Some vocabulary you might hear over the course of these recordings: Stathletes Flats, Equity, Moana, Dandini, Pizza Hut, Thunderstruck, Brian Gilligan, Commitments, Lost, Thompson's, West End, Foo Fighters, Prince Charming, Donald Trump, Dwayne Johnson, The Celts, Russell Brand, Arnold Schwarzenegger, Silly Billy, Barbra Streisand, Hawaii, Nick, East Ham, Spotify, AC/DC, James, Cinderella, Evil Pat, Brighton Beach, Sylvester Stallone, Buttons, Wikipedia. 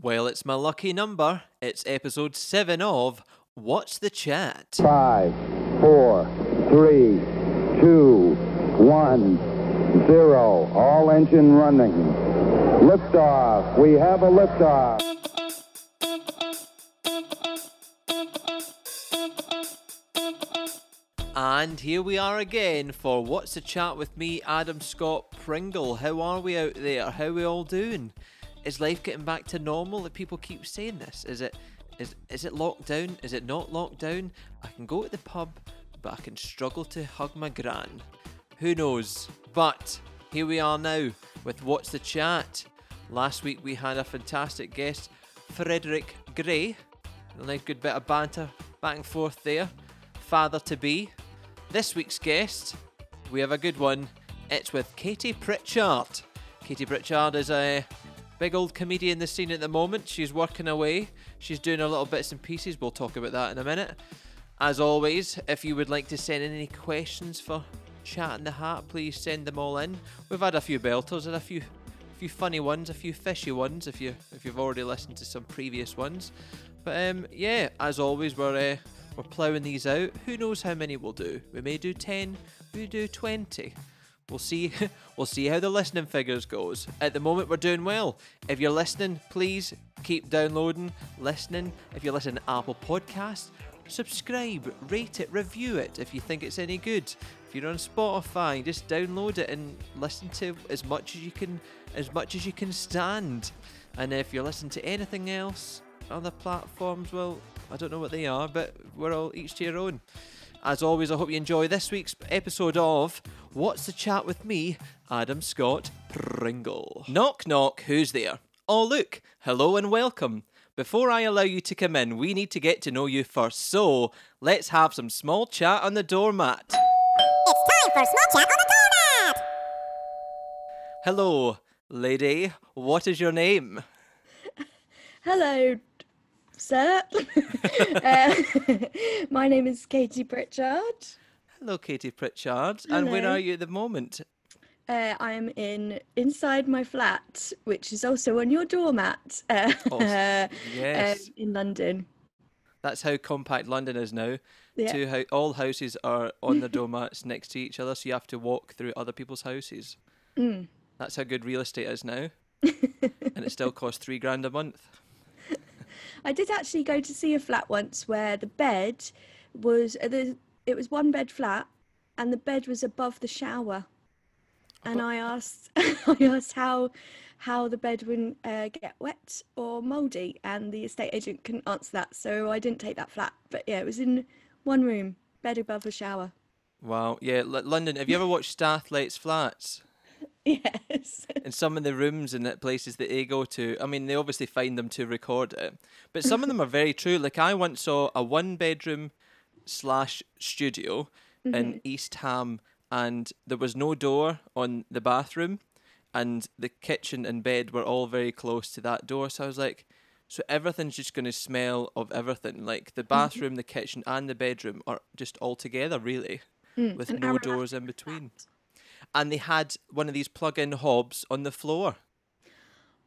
Well, it's my lucky number. It's episode 7 of What's the Chat? 5, 4, 3, 2, 1, 0. All engine running. Liftoff. We have a liftoff. And here we are again for What's the Chat with me, Adam Scott Pringle. How are we out there? How are we all doing? Is life getting back to normal that people keep saying this? Is it locked down? Is it not locked down? I can go to the pub, but I can struggle to hug my gran. Who knows? But here we are now with What's the Chat. Last week we had a fantastic guest, Frederick Gray. A nice good bit of banter back and forth there. Father-to-be. This week's guest, we have a good one. It's with Katie Pritchard. Katie Pritchard is a big old comedian in the scene at the moment. She's working away. She's doing her little bits and pieces. We'll talk about that in a minute. As always, if you would like to send any questions for Chat in the Hat, please send them all in. We've had a few belters and a few funny ones, a few fishy ones, if you've already listened to some previous ones. But yeah, as always, we're ploughing these out. Who knows how many we'll do? We may do 10, we may do 20. We'll see how the listening figures goes. At the moment, we're doing well. If you're listening, please keep downloading, listening. If you listen to Apple Podcasts, subscribe, rate it, review it if you think it's any good. If you're on Spotify, just download it and listen to as much as you can stand. And if you're listening to anything else, other platforms, well, I don't know what they are, but we're all each to your own. As always, I hope you enjoy this week's episode of What's the Chat with me, Adam Scott Pringle. Knock, knock, who's there? Oh, look, hello and welcome. Before I allow you to come in, we need to get to know you first, so let's have some small chat on the doormat. It's time for small chat on the doormat! Hello, lady, what is your name? Hello, sir. My name is Katie Pritchard. Hello, Katie Pritchard. Hello. And where are you at the moment? I am inside my flat, which is also on your doormat. Yes. In London. That's how compact London is now. Yeah. All houses are on their doormats next to each other, so you have to walk through other people's houses. Mm. That's how good real estate is now. And it still costs $3,000 a month. I did actually go to see a flat once where the bed was, it was one bed flat and the bed was above the shower. And I asked how the bed wouldn't get wet or mouldy, and the estate agent couldn't answer that. So I didn't take that flat. But yeah, it was in one room, bed above a shower. Wow. Yeah. London. Have you ever watched Stathletes Flats? Yes. And some of the rooms and places that they go to, I mean, they obviously find them to record it, but some of them are very true. Like I once saw a one-bedroom/studio mm-hmm. in East Ham, and there was no door on the bathroom, and the kitchen and bed were all very close to that door. So I was like, so everything's just going to smell of everything. Like the bathroom, mm-hmm. the kitchen, and the bedroom are just all together, really, with no doors in between. And they had one of these plug-in hobs on the floor.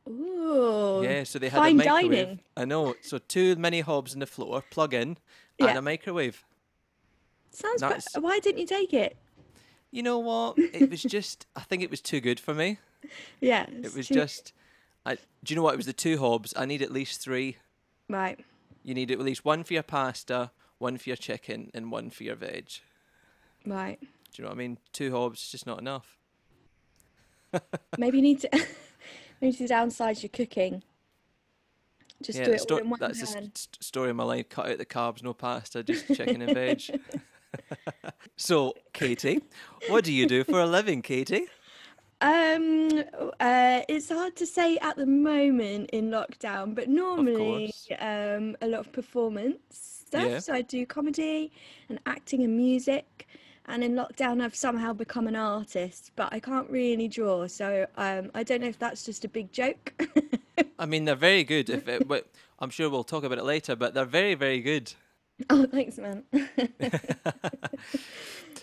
Ooh. Yeah, so they had fine a microwave. Dining. I know. So two mini hobs on the floor, plug-in, yeah. and a microwave. Sounds bad. Why didn't you take it? You know what? It was just, I think it was too good for me. Yeah. Do you know what? It was the two hobs. I need at least 3. Right. You need at least one for your pasta, one for your chicken, and one for your veg. Right. Do you know what I mean? 2 hobs is just not enough. Maybe you need to downsize your cooking. Just do it all in one hand. That's the story of my life. Cut out the carbs, no pasta, just chicken and veg. So, Katie, what do you do for a living, Katie? It's hard to say at the moment in lockdown, but normally a lot of performance stuff. Yeah. So I do comedy and acting and music. And in lockdown, I've somehow become an artist, but I can't really draw. So I don't know if that's just a big joke. I mean, they're very good. But I'm sure we'll talk about it later, but they're very, very good. Oh, thanks, man.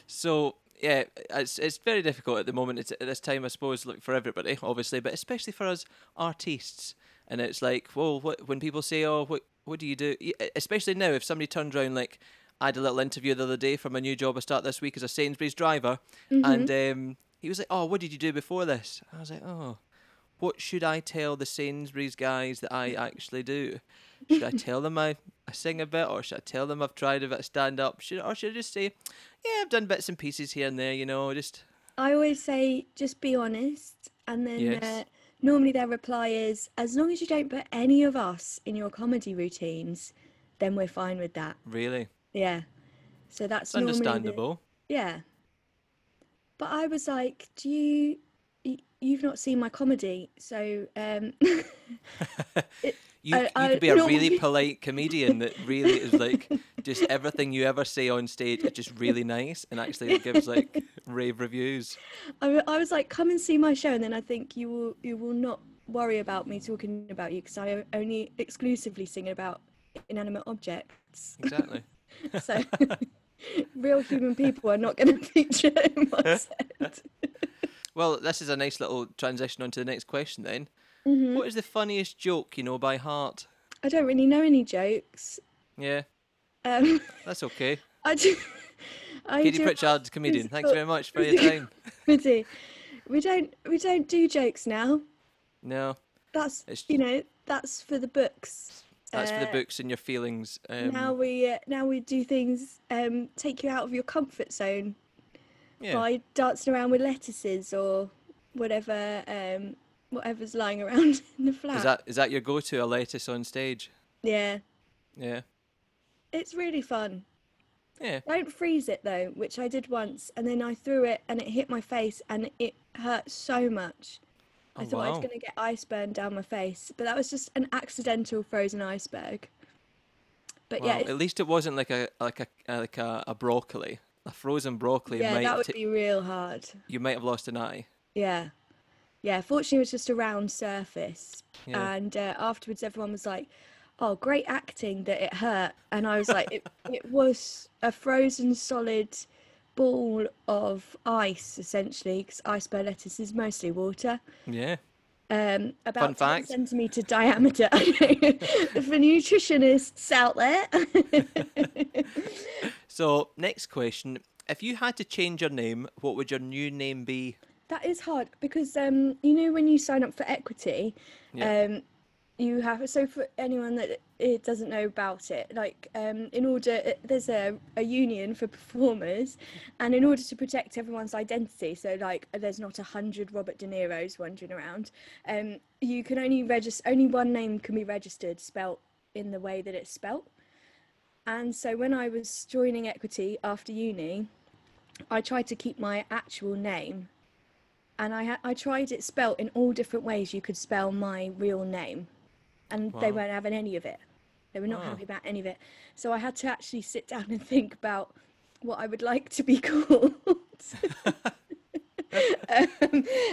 So, yeah, it's very difficult at the moment. It's at this time, I suppose, like for everybody, obviously, but especially for us artists. And it's like, well, what, when people say, oh, what do you do? Especially now, if somebody turns around, like, I had a little interview the other day for my new job I start this week as a Sainsbury's driver. Mm-hmm. And he was like, oh, what did you do before this? I was like, oh, what should I tell the Sainsbury's guys that I actually do? Should I tell them I sing a bit, or should I tell them I've tried a bit of stand-up? Should I just say, yeah, I've done bits and pieces here and there, you know, just... I always say, just be honest. And then yes. Normally their reply is, as long as you don't put any of us in your comedy routines, then we're fine with that. Really? Yeah. So that's normally understandable. Yeah. But I was like, you've not seen my comedy, so... You could be a really polite comedian that really is like, just everything you ever say on stage is just really nice and actually gives like rave reviews. I was like, come and see my show, and then I think you will not worry about me talking about you because I only exclusively sing about inanimate objects. Exactly. So real human people are not going to feature in my set. Well, this is a nice little transition onto the next question then. Mm-hmm. What is the funniest joke you know by heart? I don't really know any jokes. Yeah. That's okay. Katie Pritchard, comedian. Thanks very much for your time. We don't do jokes now. No. That's for the books. That's for the books and your feelings. Now we do things take you out of your comfort zone by dancing around with lettuces or whatever. Whatever's lying around in the flat. Is that your go-to, a lettuce on stage? Yeah. Yeah. It's really fun. Yeah. Don't freeze it though, which I did once, and then I threw it and it hit my face and it hurt so much. I thought I was going to get iceberg down my face, but that was just an accidental frozen iceberg. But yeah, at least it wasn't like a broccoli, a frozen broccoli. Yeah, that would be real hard. You might have lost an eye. Yeah. Yeah, fortunately it was just a round surface. Yeah. And afterwards everyone was like, oh, great acting that it hurt. And I was like, it was a frozen solid ball of ice, essentially, because iceberg lettuce is mostly water. Yeah. About 10 centimetre diameter for nutritionists out there. So, next question. If you had to change your name, what would your new name be? That is hard because, when you sign up for Equity, you have, so for anyone that it doesn't know about it, like there's a union for performers, and in order to protect everyone's identity, so like there's not 100 Robert De Niro's wandering around, you can only register, only one name can be registered spelt in the way that it's spelt. And so when I was joining Equity after uni, I tried to keep my actual name. And I tried it spelt in all different ways you could spell my real name. And they weren't having any of it. They were not happy about any of it. So I had to actually sit down and think about what I would like to be called.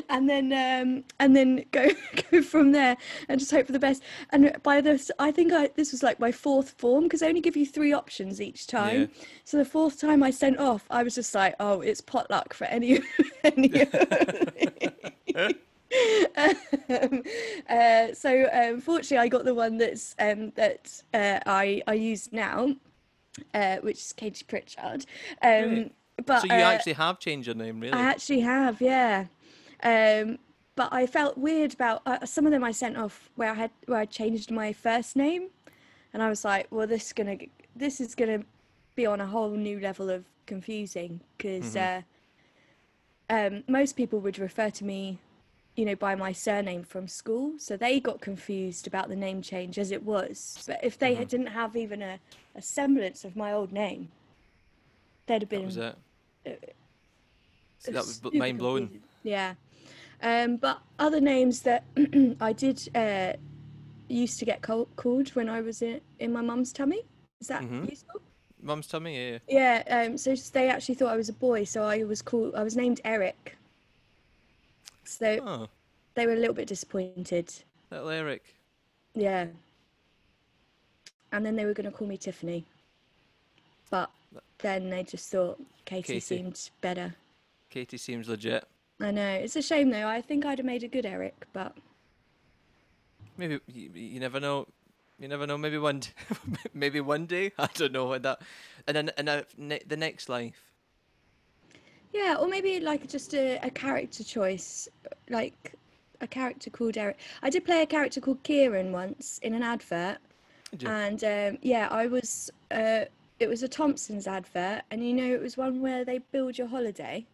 and then go from there and just hope for the best. And by this, I think this was like my fourth form, because they only give you three options each time. Yeah. So the fourth time I sent off, I was just like, oh, it's potluck for any of So fortunately, I got the one that's I use now, which is Katie Pritchard. Really? But, so you actually have changed your name, really? I actually have, yeah. But I felt weird about some of them I sent off where I changed my first name, and I was like, well, this is gonna be on a whole new level of confusing because most people would refer to me, by my surname from school, so they got confused about the name change as it was. But if they didn't have even a semblance of my old name, they'd have been. That was it. So that was mind-blowing. Yeah. But other names that I did used to get called when I was in my mum's tummy. Is that useful? Mum's tummy, yeah. Yeah. So they actually thought I was a boy, so I was named Eric. So they were a little bit disappointed. Little Eric. Yeah. And then they were going to call me Tiffany, but then they just thought Katie seemed better. Katie seems legit. I know. It's a shame though. I think I'd have made a good Eric, but Maybe you never know. You never know. Maybe one day. Maybe one day. I don't know what that. And then the next life. Yeah, or maybe like just a character choice, like a character called Eric. I did play a character called Kieran once in an advert. And I was. It was a Thompson's advert, and you know it was one where they build your holiday,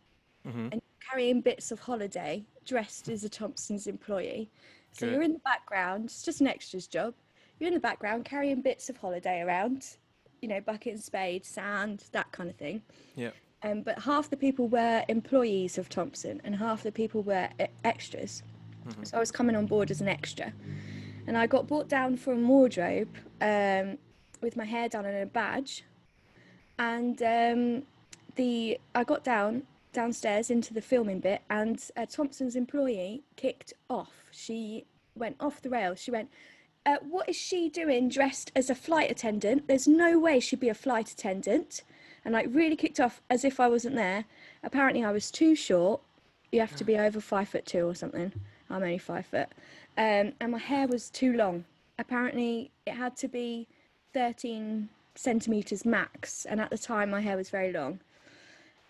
mm-hmm. and carrying bits of holiday dressed as a Thompson's employee. So you're in the background. It's just an extras job. You're in the background carrying bits of holiday around, you know, bucket and spade, sand, that kind of thing. Yeah. But half the people were employees of Thompson and half the people were extras. Mm-hmm. So I was coming on board as an extra. And I got brought down from wardrobe with my hair done and a badge. And I got downstairs into the filming bit, and Thompson's employee kicked off. She went off the rails. She went, what is she doing dressed as a flight attendant? There's no way she'd be a flight attendant. And like really kicked off as if I wasn't there. Apparently I was too short. You have to be over 5'2" or something. I'm only 5'. And my hair was too long. Apparently it had to be 13 centimeters max. And at the time my hair was very long.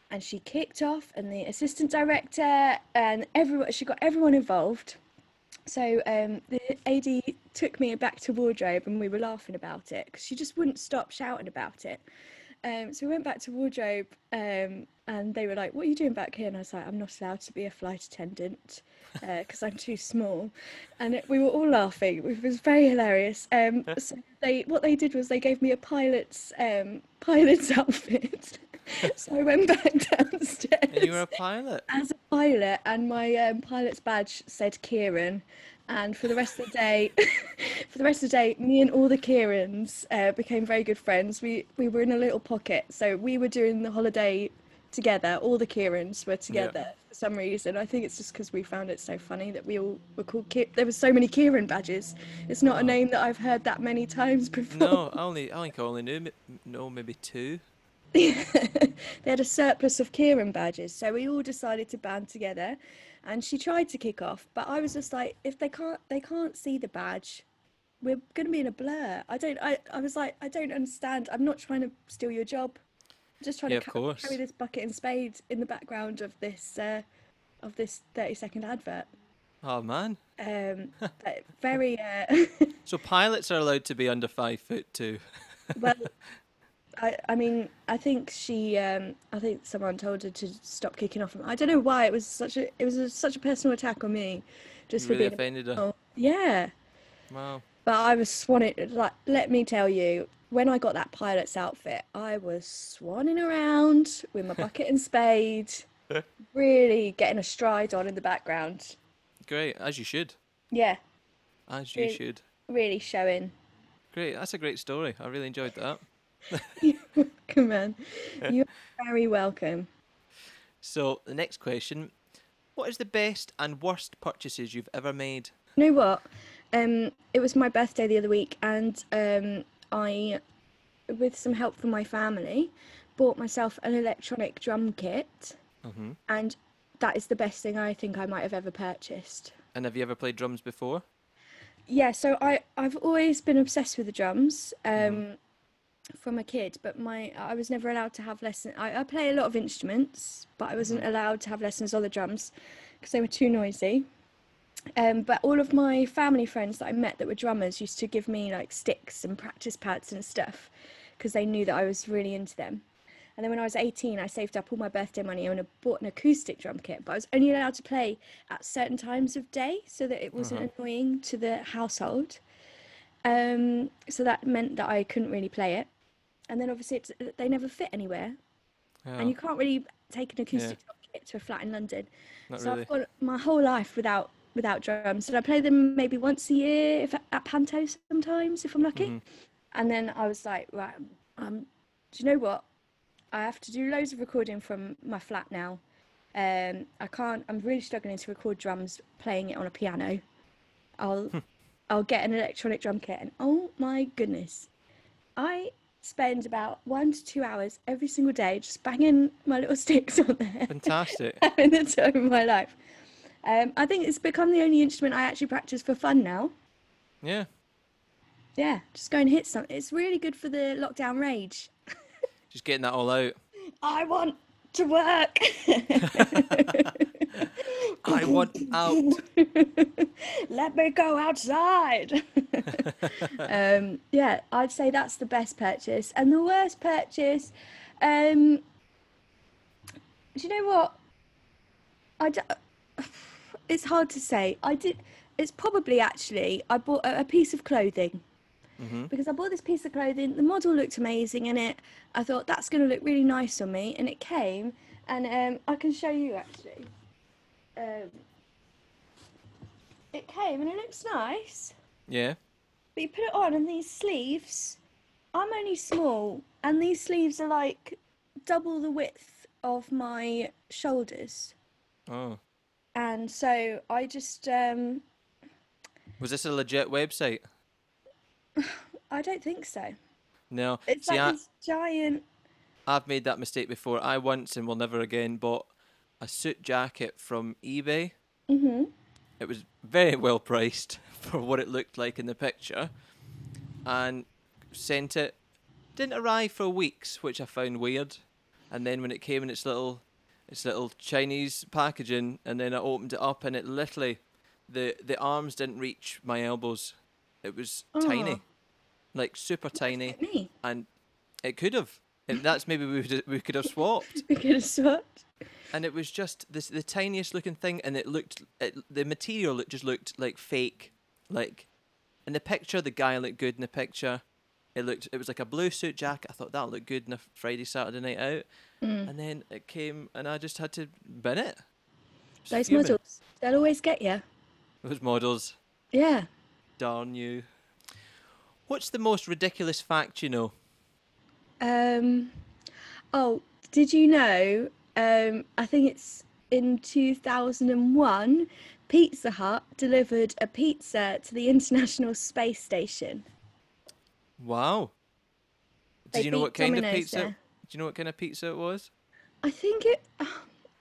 And she kicked off, and the assistant director and everyone, she got everyone involved. So the AD took me back to wardrobe, and we were laughing about it because she just wouldn't stop shouting about it. So we went back to wardrobe, and they were like, "What are you doing back here?" And I was like, "I'm not allowed to be a flight attendant because I'm too small." And we were all laughing. It was very hilarious. So what they did was they gave me a pilot's outfit. So I went back downstairs. And you were a pilot? As a pilot, and my pilot's badge said Kieran. And for the rest of the day, me and all the Kierans became very good friends. We were in a little pocket, so we were doing the holiday together. All the Kierans were together for some reason. I think it's just because we found it so funny that we all were called Kieran. There were so many Kieran badges. It's not a name that I've heard that many times before. No, I only know maybe two. They had a surplus of Kieran badges, so we all decided to band together, and she tried to kick off, but I was just like, if they can't see the badge, we're gonna be in a blur. I was like, I don't understand. I'm not trying to steal your job. I'm just trying to carry this bucket and spade in the background of this 30-second advert. Oh man. Very. So pilots are allowed to be under 5'2". Well. I mean, I think someone told her to stop kicking off. I don't know why. It was such a personal attack on me, just really for being offended her. Yeah. Wow. But I was swanning. Like, let me tell you, when I got that pilot's outfit, I was swanning around with my bucket and spade, really getting a stride on in the background. Great, as you should. Yeah. As you should. Really showing. Great. That's a great story. I really enjoyed that. You're welcome, man. You're very welcome. So the next question: what is the best and worst purchases you've ever made? You know what? It was my birthday the other week, and I, with some help from my family, bought myself an electronic drum kit, mm-hmm. and that is the best thing I think I might have ever purchased. And have you ever played drums before? Yeah. So I've always been obsessed with the drums. From a kid, but I was never allowed to have lessons. I play a lot of instruments, but I wasn't allowed to have lessons on the drums because they were too noisy. But all of my family friends that I met that were drummers used to give me like sticks and practice pads and stuff because they knew that I was really into them. And then when I was 18, I saved up all my birthday money and I bought an acoustic drum kit, but I was only allowed to play at certain times of day so that it wasn't annoying to the household. So that meant that I couldn't really play it. And then obviously they never fit anywhere, and you can't really take an acoustic drum kit to a flat in London. Not so really. I've gone my whole life without drums, and I play them maybe once a year at Panto sometimes if I'm lucky. Mm-hmm. And then I was like, right, do you know what? I have to do loads of recording from my flat now. I'm really struggling to record drums playing it on a piano. I'll get an electronic drum kit, and oh my goodness, I spend about 1 to 2 hours every single day just banging my little sticks on there. Fantastic. Having the time of my life. I think it's become the only instrument I actually practice for fun now. Yeah. Yeah, just go and hit something. It's really good for the lockdown rage. Just getting that all out. I want to work. I want out. Let me go outside. Yeah, I'd say that's the best purchase. And the worst purchase, do you know what? It's hard to say. It's probably actually, I bought a piece of clothing. Mm-hmm. Because I bought this piece of clothing, the model looked amazing in it. I thought, that's going to look really nice on me. And it came, and I can show you actually. It came and it looks nice. Yeah. But you put it on, and these sleeves, I'm only small, and these sleeves are like double the width of my shoulders. Oh. And so I just... Was this a legit website? I don't think so. No. It's like this giant... I've made that mistake before. I once, and will never again, bought a suit jacket from eBay. Mm-hmm. It was very well priced for what it looked like in the picture. And sent it. Didn't arrive for weeks, which I found weird. And then when it came in its little Chinese packaging, and then I opened it up, and it literally, the arms didn't reach my elbows. It was tiny, like super tiny, and it could have. That's maybe we could have swapped. We could have swapped. And it was just this the tiniest looking thing, and the material just looked like fake. Like in the picture, the guy looked good in the picture. It was like a blue suit jacket. I thought that looked good on a Friday, Saturday night out. Mm. And then it came, and I just had to bin it. Those models, they'll always get you. Those models. Yeah. Darn you. What's the most ridiculous fact you know? Did you know, I think it's in 2001, Pizza Hut delivered a pizza to the International Space Station. Wow. Do you know what kind of pizza? There. Do you know what kind of pizza it was? I think it...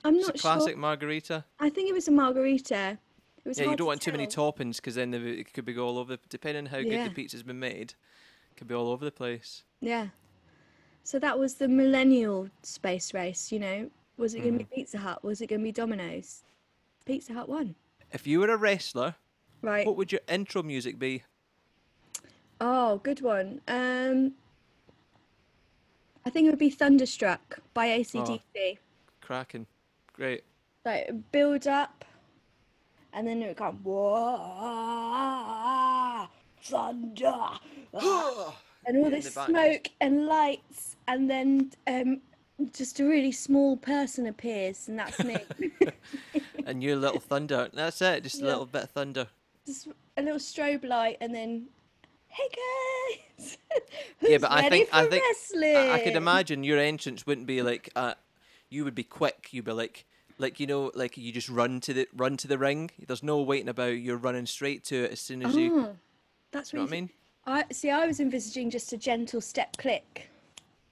I'm not sure. It's a classic margarita. I think it was a margarita. It was you don't want too many toppings, because then it could be all over... Depending on how good the pizza's been made, it could be all over the place. Yeah. So that was the millennial space race, you know? Was it going to be Pizza Hut? Was it going to be Domino's? Pizza Hut won. If you were a wrestler, right, what would your intro music be? Oh, good one. I think it would be Thunderstruck by AC/DC. Oh, cracking. Great. Like, build up, and then it would go, whoa, thunder, and all this smoke and lights, and then just a really small person appears, and that's me. And you're a little thunder. That's it, just a little bit of thunder. Just a little strobe light, and then... Hey guys! Who's ready for wrestling? I could imagine your entrance wouldn't be like you would be quick. You'd be like you know, like you just run to the ring. There's no waiting about. You're running straight to it as soon as you. That's you know what I mean. I was envisaging just a gentle step click.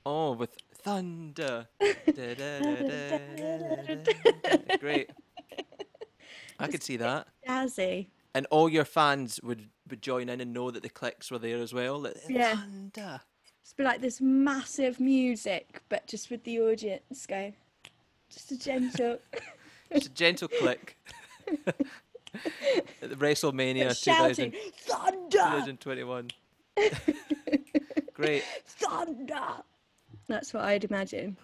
Oh, with thunder! Great. I could see that. Jazzy. And all your fans would join in and know that the clicks were there as well. Like, yeah. Thunder. It's like this massive music, but just with the audience going, just a gentle click. At the WrestleMania 2021. Great. Thunder. That's what I'd imagine.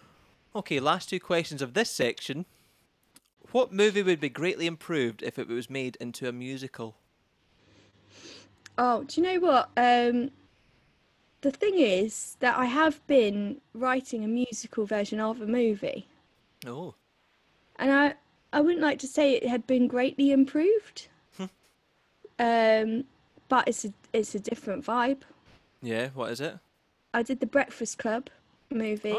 Okay, last two questions of this section. What movie would be greatly improved if it was made into a musical? Oh, do you know what? The thing is that I have been writing a musical version of a movie. Oh. And I wouldn't like to say it had been greatly improved. But it's a different vibe. Yeah, what is it? I did The Breakfast Club movie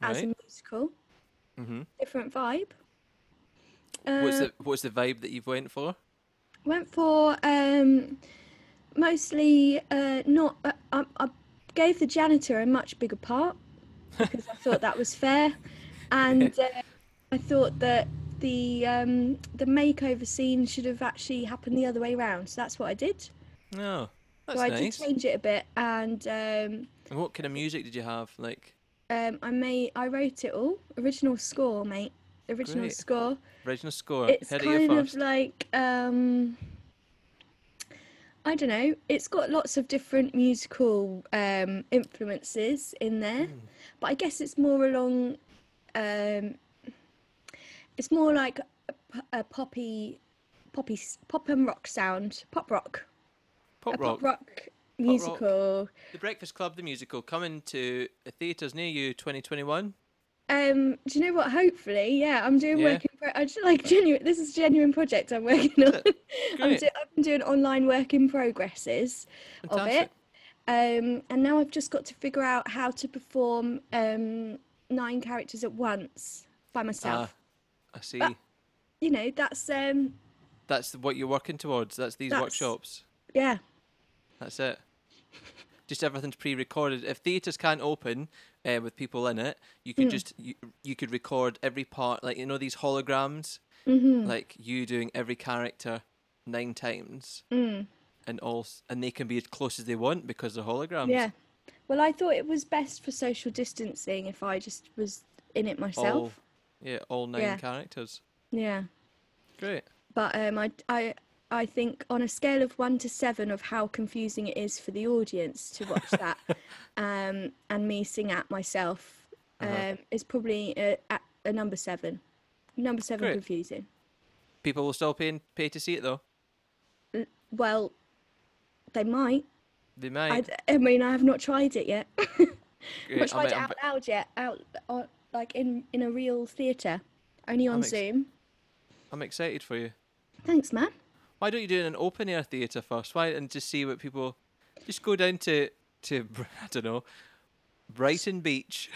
as a musical. Mm-hmm. Different vibe. What's the vibe that you've went for? Went for mostly not. I gave the janitor a much bigger part because I thought that was fair, and I thought that the makeover scene should have actually happened the other way round. So that's what I did. No. Oh. That's so I nice. Did change it a bit, and what kind of music did you have? I wrote it all. Original score, mate. Original Great. Score. Original score. It's Head kind of like I don't know. It's got lots of different musical influences in there, but I guess it's more along. It's more like a pop and rock sound. Pop rock. Pop rock. Musical. Rock. The Breakfast Club, the musical, coming to a theatres near you 2021. Do you know what? Hopefully, yeah. I'm doing work in progress. I just like genuine. This is a genuine project I'm working on. I've been doing online work in progresses Fantastic. Of it, and now I've just got to figure out how to perform 9 characters at once by myself. I see. But, you know, that's what you're working towards. That's workshops. Yeah. That's it. Just everything's pre-recorded. If theatres can't open with people in it, you could just record every part, like, you know, these holograms, like you doing every character 9 times, and they can be as close as they want because they're holograms. Yeah. Well, I thought it was best for social distancing if I just was in it myself. All 9 characters. Yeah. Great. But I think on a scale of 1 to 7 of how confusing it is for the audience to watch that, and me sing at myself, is probably a number 7. Number 7 Great. Confusing. People will still pay to see it though. Well, they might. They might. I mean, I have not tried it yet. Not tried it out loud yet. Out like in a real theatre, only on Zoom. I'm excited for you. Thanks, man. Why don't you do it in an open air theatre first? Why and just see what people just go down to I don't know, Brighton Beach.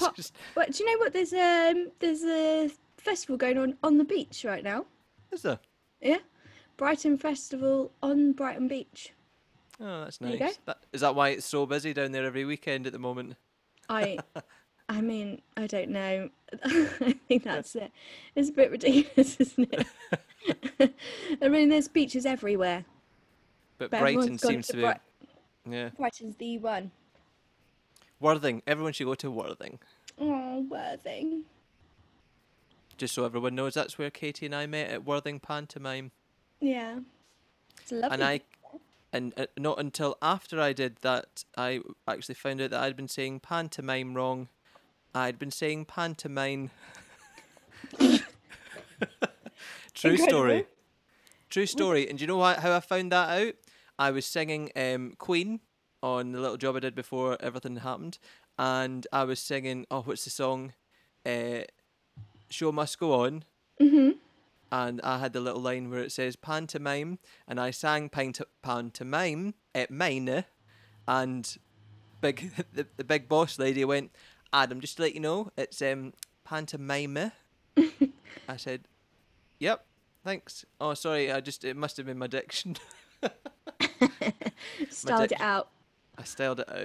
But do you know what? There's a festival going on the beach right now. Is there? Yeah, Brighton Festival on Brighton Beach. Oh, that's nice. There you go. Is that why it's so busy down there every weekend at the moment? I mean, I don't know. I think that's it. It's a bit ridiculous, isn't it? I mean, there's beaches everywhere. But Brighton seems to be... yeah. Brighton's the one. Worthing. Everyone should go to Worthing. Oh, Worthing. Just so everyone knows, that's where Katie and I met at Worthing Pantomime. Yeah. It's lovely. And not until after I did that, I actually found out that I'd been saying pantomime wrong. I'd been saying pantomime. True story. And do you know how I found that out? I was singing Queen on the little job I did before everything happened. And I was singing, what's the song? Show Must Go On. Mm-hmm. And I had the little line where it says pantomime. And I sang pantomime at minor. And the big boss lady went... Adam, just to let you know, it's pantomime. I said, "Yep, thanks." Oh, sorry, it must have been my diction. I styled it out.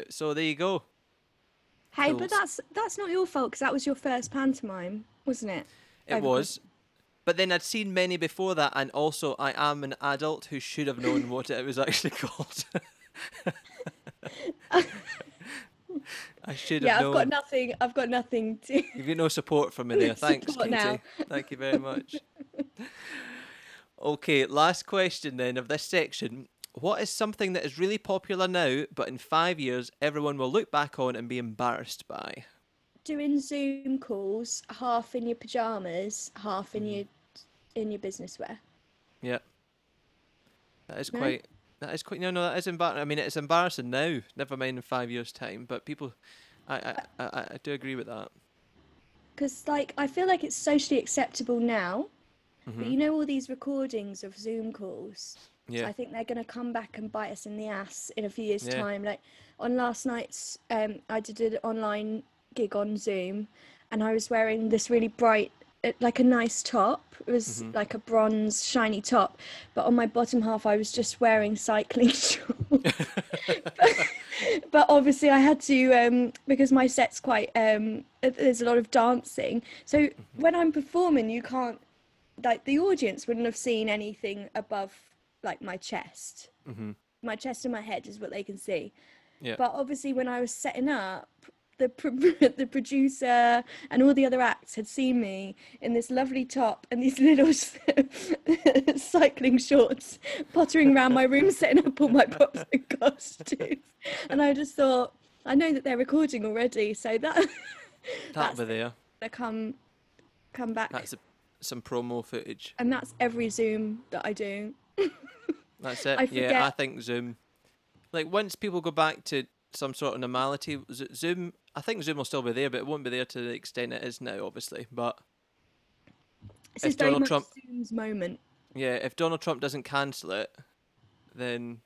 So there you go. Hey, cool. But that's not your fault because that was your first pantomime, wasn't it? It was. But then I'd seen many before that, and also I am an adult who should have known what it was actually called. I should have known. I've got nothing to... You've got no support from me there. Thanks, Katie. Now. Thank you very much. Okay, last question then of this section. What is something that is really popular now, but in 5 years, everyone will look back on and be embarrassed by? Doing Zoom calls, half in your pyjamas, half in your business wear. Yeah. That is quite... No, that is embarrassing. I mean, it's embarrassing now, never mind in 5 years' time. But people... I do agree with that. Because, I feel like it's socially acceptable now. Mm-hmm. But you know all these recordings of Zoom calls? Yeah. So I think they're going to come back and bite us in the ass in a few years' time. Like, on last night's... I did an online gig on Zoom. And I was wearing this really bright... like a nice top. It was like a bronze shiny top, but on my bottom half I was just wearing cycling shorts. but obviously I had to because my set's quite there's a lot of dancing, so when I'm performing you can't, like, the audience wouldn't have seen anything above, like, my chest. my chest and my head is what they can see. Yeah. But obviously when I was setting up, the producer and all the other acts had seen me in this lovely top and these little cycling shorts pottering around my room, setting up all my props and costumes. And I just thought, I know that they're recording already, so that's video. They come back. That's some promo footage. And that's every Zoom that I do. That's it. I think Zoom. Like, once people go back to some sort of normality, Zoom, I think Zoom will still be there, but it won't be there to the extent it is now, obviously. But this is very much Zoom's moment. Yeah, if Donald Trump doesn't cancel it, then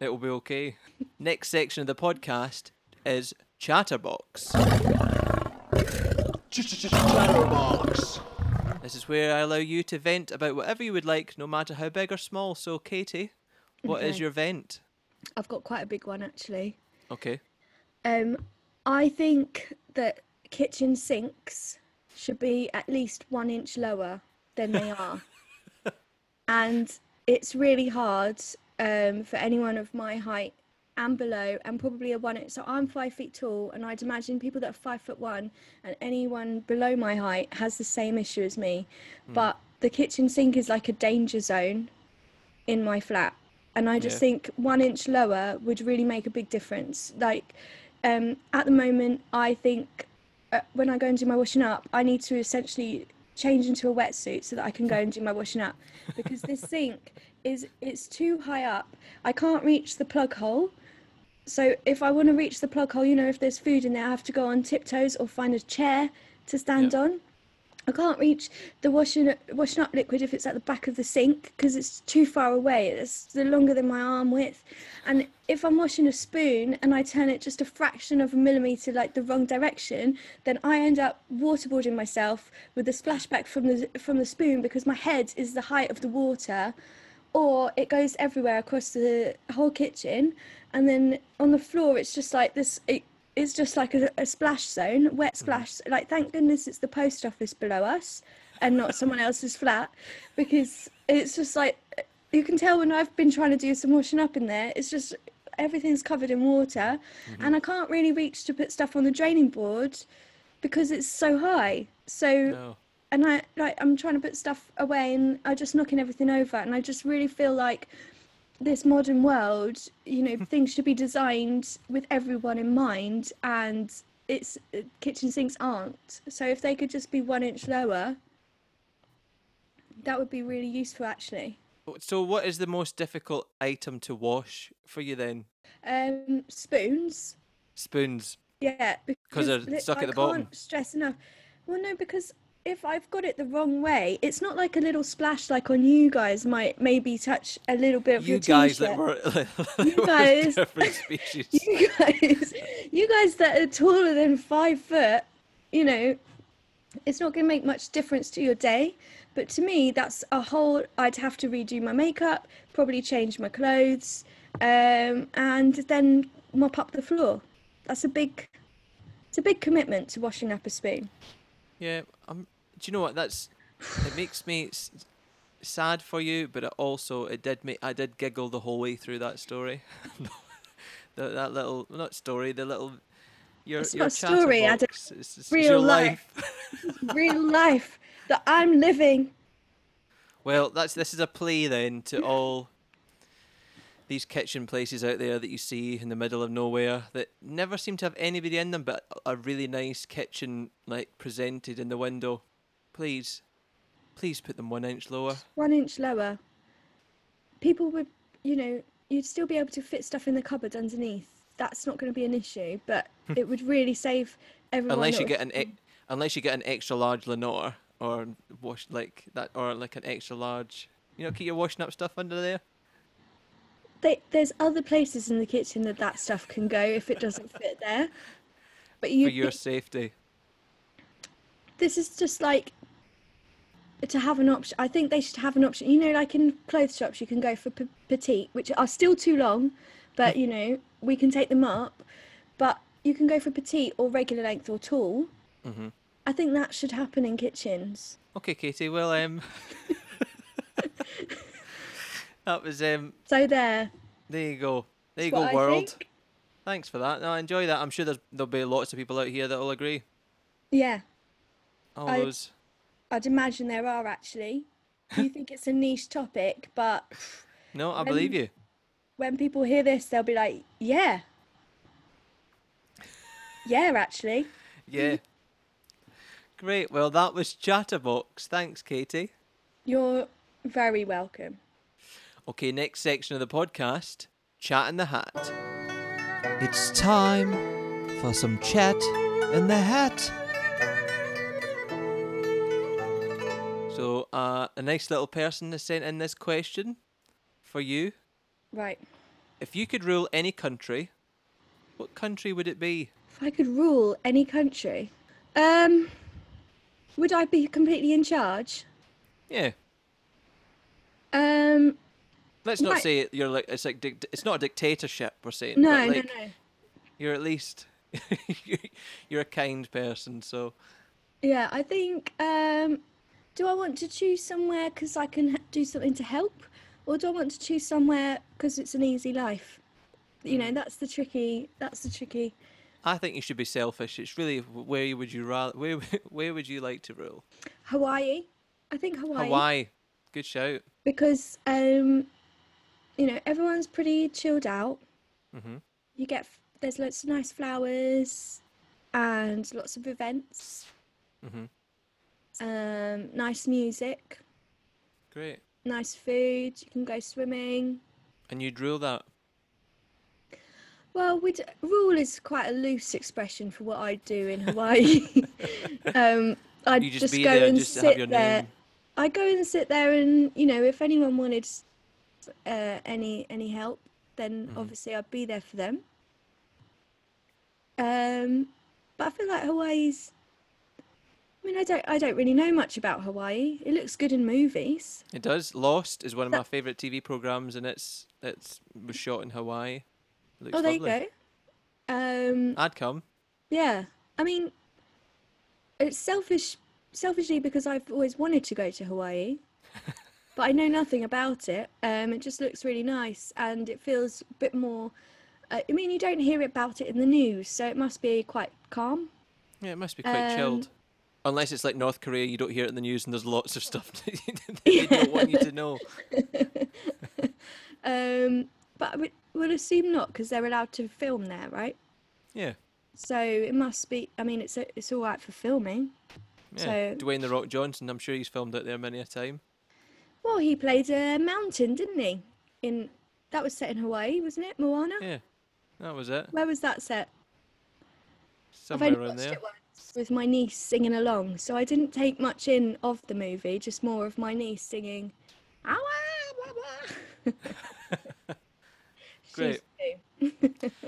it will be okay. Next section of the podcast is Chatterbox. Chatterbox. This is where I allow you to vent about whatever you would like, no matter how big or small. So, Katie, what is your vent? I've got quite a big one, actually. Okay. I think that kitchen sinks should be at least 1 inch lower than they are. And it's really hard for anyone of my height and below, and probably a 1 inch. So I'm 5 feet tall, and I'd imagine people that are 5'1" and anyone below my height has the same issue as me. Mm. But the kitchen sink is like a danger zone in my flat. And I just think 1 inch lower would really make a big difference. Like, at the moment, I think when I go and do my washing up, I need to essentially change into a wetsuit so that I can go and do my washing up, because this sink it's too high up. I can't reach the plug hole. So if I want to reach the plug hole, you know, if there's food in there, I have to go on tiptoes or find a chair to stand on. I can't reach the washing up liquid if it's at the back of the sink because it's too far away. It's longer than my arm width. And if I'm washing a spoon and I turn it just a fraction of a millimetre, like the wrong direction, then I end up waterboarding myself with the splashback from the spoon, because my head is the height of the water, or it goes everywhere across the whole kitchen. And then on the floor, it's just like this... It's just like a splash zone, wet splash. Like, thank goodness it's the post office below us and not someone else's flat, because it's just like, you can tell when I've been trying to do some washing up in there, it's just everything's covered in water. Mm-hmm. And I can't really reach to put stuff on the draining board because it's so high. So, and I'm trying to put stuff away and I'm just knocking everything over. And I just really feel like this modern world, you know, things should be designed with everyone in mind, and it's kitchen sinks aren't. So if they could just be 1 inch lower, that would be really useful, actually. So what is the most difficult item to wash for you then? Spoons. Yeah, because they're stuck at the bottom. I can't stress enough. Well, no, because if I've got it the wrong way, it's not like a little splash like on you guys might maybe touch a little bit of your t-shirt. Different species. you guys that are taller than 5 foot, you know, it's not going to make much difference to your day. But to me, that's a whole, I'd have to redo my makeup, probably change my clothes, and then mop up the floor. That's a big commitment to washing up a spoon. Yeah, do you know what? It makes me sad for you, but I did giggle the whole way through that story. It's not a story, Adam. It's real life. Real life that I'm living. Well, this is a plea then to all these kitchen places out there that you see in the middle of nowhere that never seem to have anybody in them, but a really nice kitchen like presented in the window. Please put them 1 inch lower. 1 inch lower. People would, you know, you'd still be able to fit stuff in the cupboard underneath. That's not going to be an issue, but it would really save everyone. Unless you get an extra large Lenore or wash like that, or like an extra large, you know, keep your washing up stuff under there. There's other places in the kitchen that stuff can go if it doesn't fit there. But for your safety. This is just like to have an option. I think they should have an option. You know, like in clothes shops, you can go for petite, which are still too long, but, you know, we can take them up. But you can go for petite or regular length or tall. Mm-hmm. I think that should happen in kitchens. Okay, Katie, well, That was... So there. There you go. There you go, world. Thanks for that. No, I enjoy that. I'm sure there'll be lots of people out here that'll agree. Yeah. Oh, I'd imagine there are, actually. You think it's a niche topic, but... No, I believe you. When people hear this, they'll be like, yeah. Yeah, actually. Yeah. Great. Well, that was Chatterbox. Thanks, Katie. You're very welcome. Okay, next section of the podcast, Chat in the Hat. It's time for some Chat in the Hat. So, a nice little person has sent in this question for you. Right. If you could rule any country, what country would it be? If I could rule any country, would I be completely in charge? Yeah. Let's not say you're like it's not a dictatorship. We're saying no. You're at least you're a kind person, so. Yeah, I think. Do I want to choose somewhere because I can do something to help? Or do I want to choose somewhere because it's an easy life? You know, that's the tricky. I think you should be selfish. It's really, where would you like to rule? Hawaii. I think Hawaii. Hawaii. Good shout. Because, you know, everyone's pretty chilled out. Mm-hmm. You get, there's lots of nice flowers and lots of events. Mm-hmm. Nice music. Great. Nice food. You can go swimming. And you'd rule that? Well, rule is quite a loose expression for what I'd do in Hawaii. I'd just go and sit there. I'd go and sit there, and you know, if anyone wanted any help, then obviously I'd be there for them. But I feel like Hawaii's. I mean, I don't really know much about Hawaii. It looks good in movies. It does. Lost is one of my favourite TV programmes, and it was shot in Hawaii. Oh, there lovely. You go. I'd come. Yeah, I mean, it's selfishly because I've always wanted to go to Hawaii, but I know nothing about it. It just looks really nice, and it feels a bit more. I mean, you don't hear about it in the news, so it must be quite calm. Yeah, it must be quite chilled. Unless it's like North Korea, you don't hear it in the news, and there's lots of stuff that they don't want you to know. But I would assume not, because they're allowed to film there, right? Yeah. So it must be. I mean, it's all right for filming. Yeah. So, Dwayne "The Rock" Johnson, I'm sure he's filmed out there many a time. Well, he played a mountain, didn't he? That was set in Hawaii, wasn't it? Moana. Yeah, that was it. Where was that set? Somewhere around there. With my niece singing along, so I didn't take much in of the movie, just more of my niece singing. Awa, awa. Great.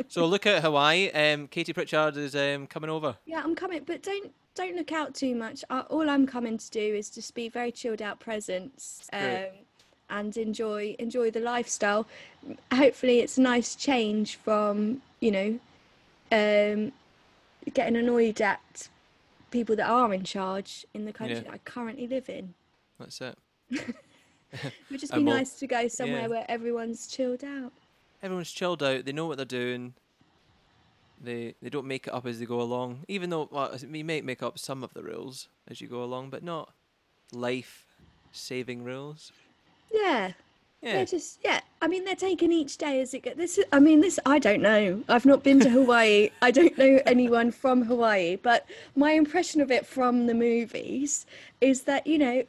So look out, Hawaii. Katie Pritchard is coming over. Yeah, I'm coming, but don't look out too much. All I'm coming to do is just be very chilled out presence, and enjoy the lifestyle. Hopefully, it's a nice change from getting annoyed at people that are in charge in the country that I currently live in. That's it. It would just be nice to go somewhere where everyone's chilled out. Everyone's chilled out. They know what they're doing. They don't make it up as they go along. Even though we may make up some of the rules as you go along, but not life-saving rules. Yeah. Yeah. They're just, I mean, they're taking each day as it gets. I don't know. I've not been to Hawaii. I don't know anyone from Hawaii, but my impression of it from the movies is that, you know,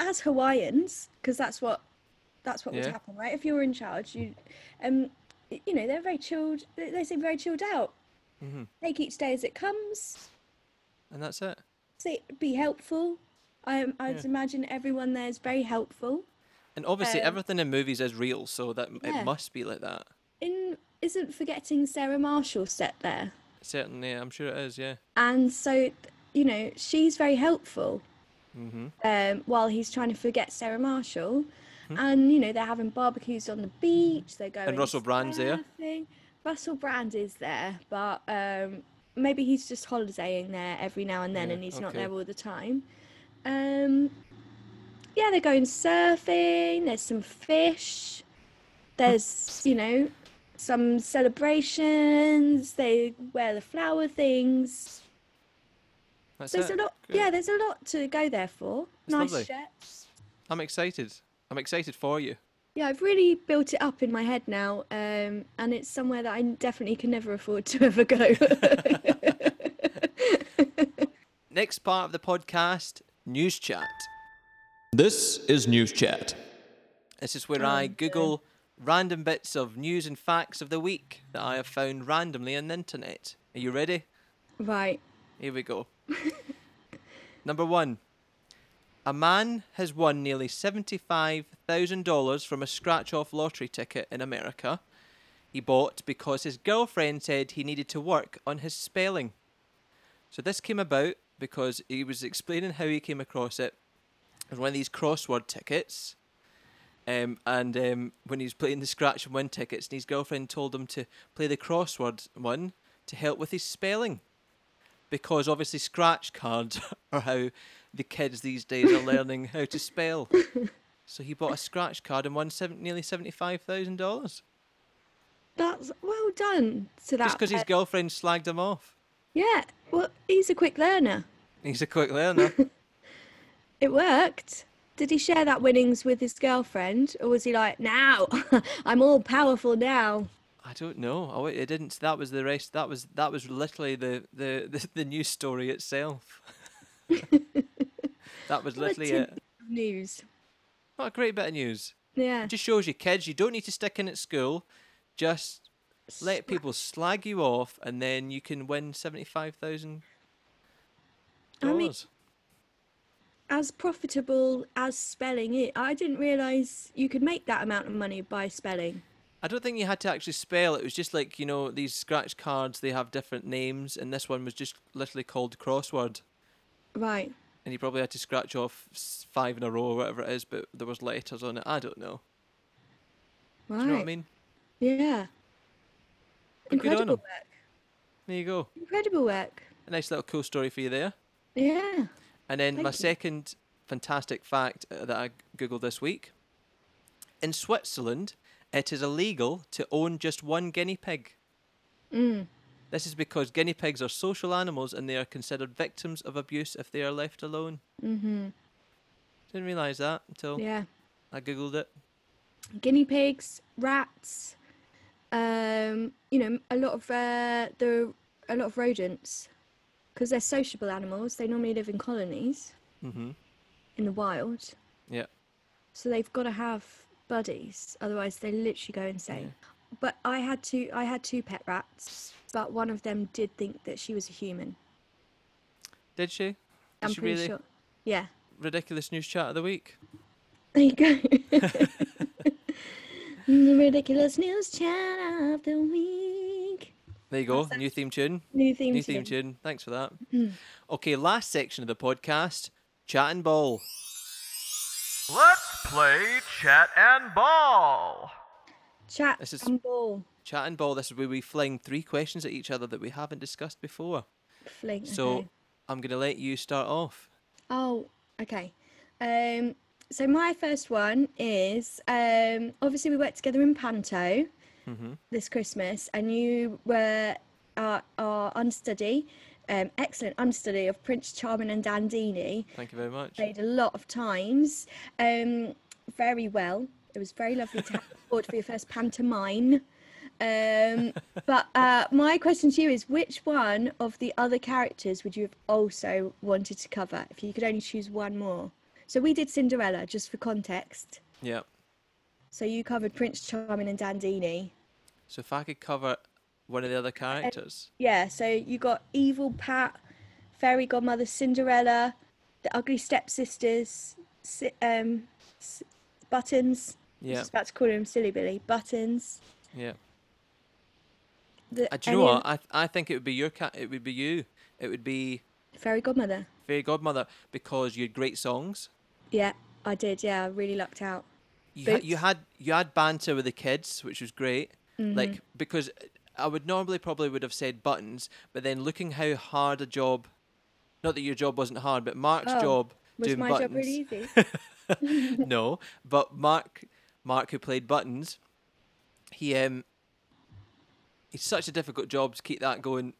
as Hawaiians, because that's what would happen, right? If you were in charge, you know, they're very chilled. They seem very chilled out. Mm-hmm. Take each day as it comes. And that's it. So be helpful. I'd imagine everyone there is very helpful. And obviously, everything in movies is real, so that it must be like that. Isn't Forgetting Sarah Marshall set there? Certainly, I'm sure it is, yeah. And so, you know, she's very helpful while he's trying to forget Sarah Marshall. Mm-hmm. And, you know, they're having barbecues on the beach. They're going. And Russell Brand's there. Russell Brand is there, but maybe he's just holidaying there every now and then, and he's not there all the time. Yeah, they're going surfing, there's some fish, There's, you know, some celebrations. They wear the flower things. There's a lot to go there for. It's nice lovely. Shirts. I'm excited. I'm excited for you. Yeah, I've really built it up in my head now, and it's somewhere that I definitely can never afford to ever go. Next part of the podcast, News Chat. This is News Chat. This is where I Google random bits of news and facts of the week that I have found randomly on the internet. Are you ready? Right. Here we go. Number one. A man has won nearly $75,000 from a scratch-off lottery ticket in America. He bought because his girlfriend said he needed to work on his spelling. So this came about because he was explaining how he came across it. It was one of these crossword tickets. When he was playing the scratch and win tickets, and his girlfriend told him to play the crossword one to help with his spelling. Because obviously scratch cards are how the kids these days are learning how to spell. So he bought a scratch card and won nearly $75,000. That's well done to that. Just because his girlfriend slagged him off. Yeah, well, he's a quick learner. He's a quick learner. It worked. Did he share that winnings with his girlfriend? Or was he like, now, I'm all powerful now? I don't know. Oh, it didn't. That was the rest. That was literally the news story itself. That was literally it. News. What a great bit of news. Yeah. It just shows you, kids, you don't need to stick in at school. Just let people slag you off, and then you can win $75,000. I mean, as profitable as spelling is, I didn't realise you could make that amount of money by spelling. I don't think you had to actually spell. It was just like, you know, these scratch cards, they have different names, and this one was just literally called crossword. Right. And you probably had to scratch off 5 in a row or whatever it is, but there was letters on it. I don't know. Right. Do you know what I mean? Yeah. But incredible work. There you go. Incredible work. A nice little cool story for you there. Yeah. And then my second fantastic fact that I Googled this week. In Switzerland, it is illegal to own just one guinea pig. Mm. This is because guinea pigs are social animals and they are considered victims of abuse if they are left alone. Mm-hmm. Didn't realise that until I Googled it. Guinea pigs, rats, you know, a lot of rodents, because they're sociable animals. They normally live in colonies, mm-hmm. in the wild. Yeah. So they've got to have buddies, otherwise they literally go insane. Yeah. But I had 2 pet rats, but one of them did think that she was a human. Did she? I'm pretty really sure. Yeah. Ridiculous news chat of the week. There you go. The ridiculous news chat of the week. There you go. New theme tune. New theme tune. Thanks for that. Okay, last section of the podcast, Chat and Ball. Let's play Chat and Ball. Chat and Ball. This is where we fling 3 questions at each other that we haven't discussed before. So I'm going to let you start off. Oh, okay. So my first one is, obviously we worked together in Panto this Christmas, and you were our understudy. Excellent understudy of Prince Charming and Dandini. Thank you very much. Played a lot of times. Very well. It was very lovely to have you aboard for your first pantomime. But my question to you is, which one of the other characters would you have also wanted to cover if you could only choose one more? So we did Cinderella, just for context. Yeah. So you covered Prince Charming and Dandini. So if I could cover one of the other characters. So you got Evil Pat, Fairy Godmother, Cinderella, the Ugly Stepsisters, Buttons. Yeah. I was about to call him Silly Billy. Buttons. Yeah. Do you know what? I think it would be your cat. It would be you. It would be Fairy Godmother, because you had great songs. Yeah, I did. Yeah, I really lucked out. You had banter with the kids, which was great. Mm-hmm. Like, because I would normally would have said Buttons, but then looking how hard a job, not that your job wasn't hard, but Mark's job doing Buttons. Was my job really easy? No, but Mark who played Buttons, It's such a difficult job to keep that going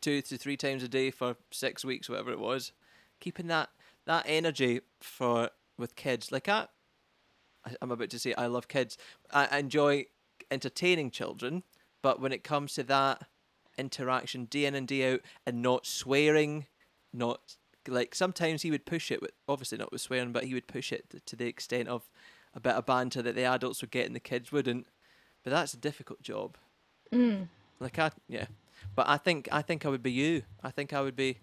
2 to 3 times a day for 6 weeks, whatever it was. Keeping that energy for with kids. Like I'm about to say I love kids. I enjoy entertaining children, but when it comes to that interaction day in and day out and not swearing, not like sometimes he would push it, with, obviously not with swearing, but he would push it to the extent of a bit of banter that the adults would get and the kids wouldn't. But that's a difficult job. Mm. But I think I would be you. I think I would be.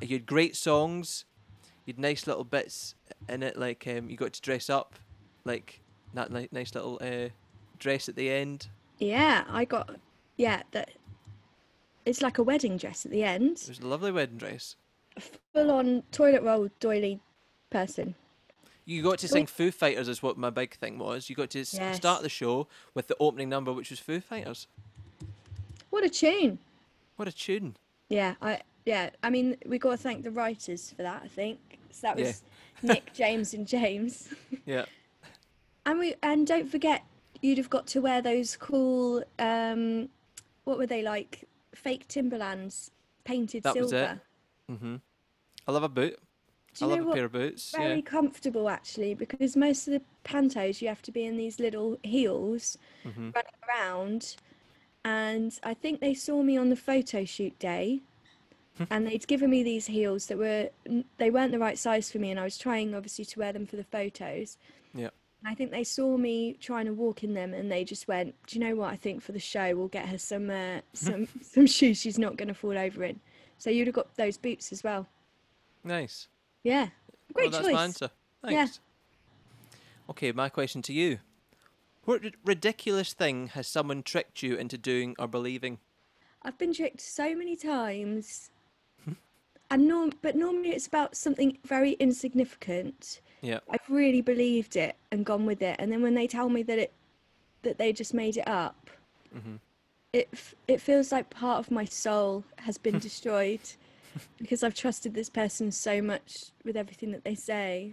You had great songs. You had nice little bits in it, like you got to dress up, like that nice little dress at the end. Yeah, that. It's like a wedding dress at the end. It was a lovely wedding dress. Full-on toilet roll doily person. You got to sing Foo Fighters is what my big thing was. You got to start the show with the opening number, which was Foo Fighters. What a tune. What a tune. I mean, we got to thank the writers for that, I think. So that was Nick, James and James. Yeah. And don't forget, you'd have got to wear those cool, what were they like? Fake Timberlands painted that silver. That was it. Mm-hmm. I love a boot. I love a pair of boots. Very comfortable actually, because most of the pantos you have to be in these little heels running around. And I think they saw me on the photo shoot day, and they'd given me these heels they weren't the right size for me, and I was trying obviously to wear them for the photos. Yeah. I think they saw me trying to walk in them, and they just went, "Do you know what? I think for the show we'll get her some shoes she's not going to fall over in." So you'd have got those boots as well. Nice. Yeah. Great choice. That's my answer. Thanks. Yeah. Okay, my question to you: what ridiculous thing has someone tricked you into doing or believing? I've been tricked so many times, and normally it's about something very insignificant. Yeah, I've really believed it and gone with it, and then when they tell me that they just made it up, it feels like part of my soul has been destroyed because I've trusted this person so much with everything that they say.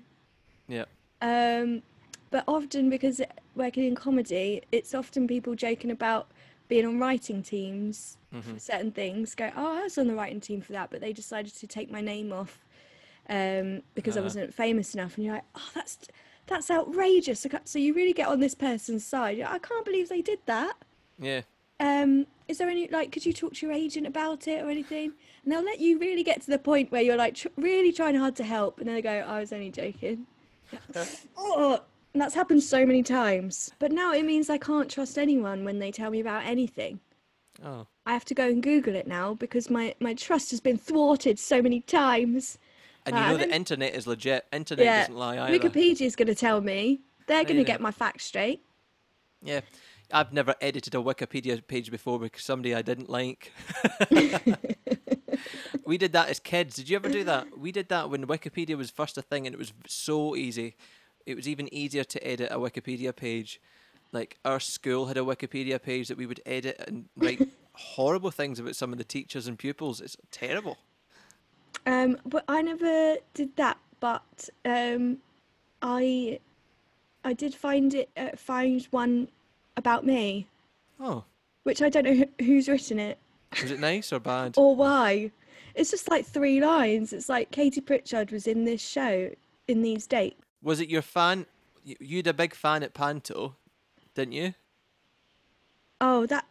Yeah. But often, because working in comedy, it's often people joking about being on writing teams for certain things. Go, "Oh, I was on the writing team for that," but they decided to take my name off. Because I wasn't famous enough, and you're like, "Oh, that's outrageous." So you really get on this person's side. You're like, "I can't believe they did that." Yeah. Is there any could you talk to your agent about it or anything? And they'll let you really get to the point where you're like really trying hard to help, and then they go, "I was only joking." Oh, and that's happened so many times. But now it means I can't trust anyone when they tell me about anything. Oh. I have to go and Google it now because my trust has been thwarted so many times. And you know the internet is legit. Internet doesn't lie either. Wikipedia's going to tell me. They're going to get my facts straight. Yeah. I've never edited a Wikipedia page before because somebody I didn't like. We did that as kids. Did you ever do that? We did that when Wikipedia was first a thing, and it was so easy. It was even easier to edit a Wikipedia page. Like, our school had a Wikipedia page that we would edit and write horrible things about some of the teachers and pupils. It's terrible. But I never did that, but I did find one about me. Oh. Which I don't know who's written it. Was it nice or bad? Or why. It's just 3 lines. It's like, Katie Pritchard was in this show in these dates. Was it your fan? You'd a big fan at Panto, didn't you? Oh, that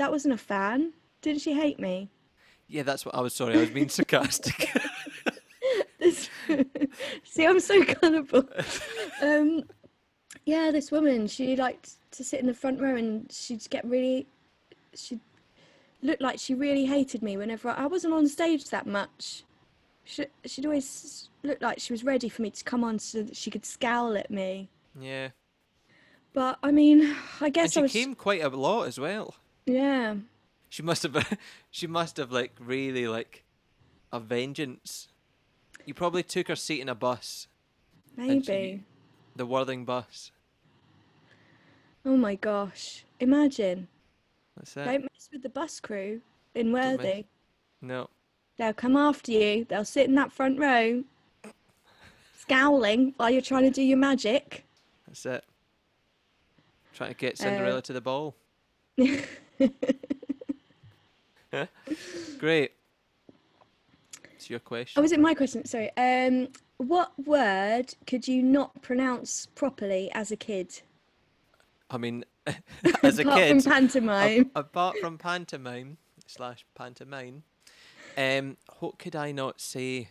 wasn't a fan. Didn't she hate me? Yeah, that's what I was. Sorry, I was being sarcastic. See, I'm so gullible. Yeah, this woman, she liked to sit in the front row, and she looked like she really hated me whenever I wasn't on stage that much. She'd always look like she was ready for me to come on so that she could scowl at me. Yeah. But I mean, I guess and she came quite a lot as well. Yeah. She must have really a vengeance. You probably took her seat in a bus. Maybe. The Worthing bus. Oh my gosh. Imagine. That's it. Don't mess with the bus crew in Worthing. No. They'll come after you. They'll sit in that front row scowling while you're trying to do your magic. That's it. Trying to get Cinderella to the ball. Great. It's your question. Oh, is it my question? Sorry. What word could you not pronounce properly as a kid? I mean, as a kid. Apart from pantomime. Apart from pantomime / pantomime, what could I not say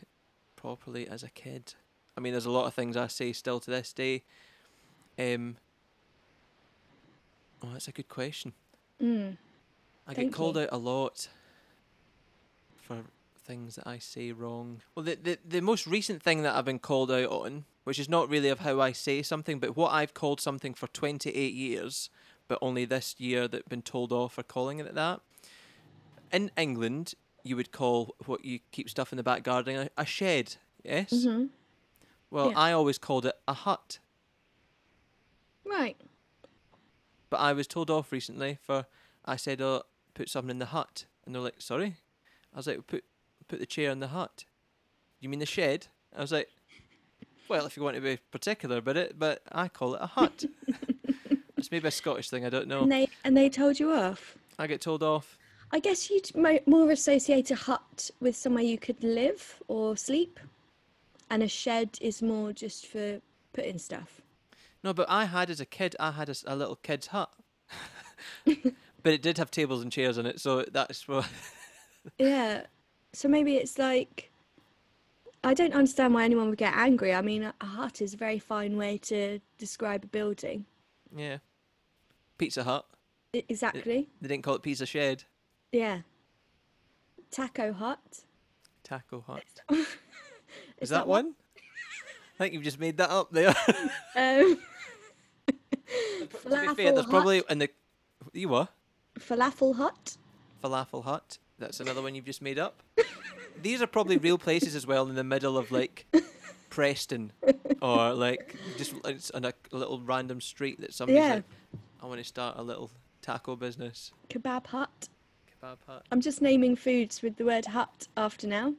properly as a kid? I mean, there's a lot of things I say still to this day. Oh, that's a good question. I get called out a lot for things that I say wrong. Well, the most recent thing that I've been called out on, which is not really of how I say something, but what I've called something for 28 years, but only this year that been told off for calling it that. In England, you would call what you keep stuff in the back garden a shed, yes? Mm-hmm. Well, yeah. I always called it a hut. Right. But I was told off recently for, I said, oh, put something in the hut. And they're like, sorry? I was like, put the chair in the hut. You mean the shed? I was like, well, if you want to be particular about it, but I call it a hut. It's maybe a Scottish thing, I don't know. And they told you off? I get told off. I guess you'd more associate a hut with somewhere you could live or sleep. And a shed is more just for putting stuff. No, but I had as a kid, I had a little kid's hut. But it did have tables and chairs in it, so that's what... Yeah, so maybe it's like... I don't understand why anyone would get angry. I mean, a hut is a very fine way to describe a building. Yeah. Pizza Hut. Exactly. They didn't call it Pizza Shed. Yeah. Taco Hut. Taco Hut. Is that one? I think you've just made that up there. To be fair, there's probably in the you what? Falafel Hut. Falafel Hut. That's another one you've just made up. These are probably real places as well in the middle of like Preston or like just on a little random street that somebody's like, I want to start a little taco business. Kebab Hut. Kebab Hut. I'm just naming foods with the word hut after now.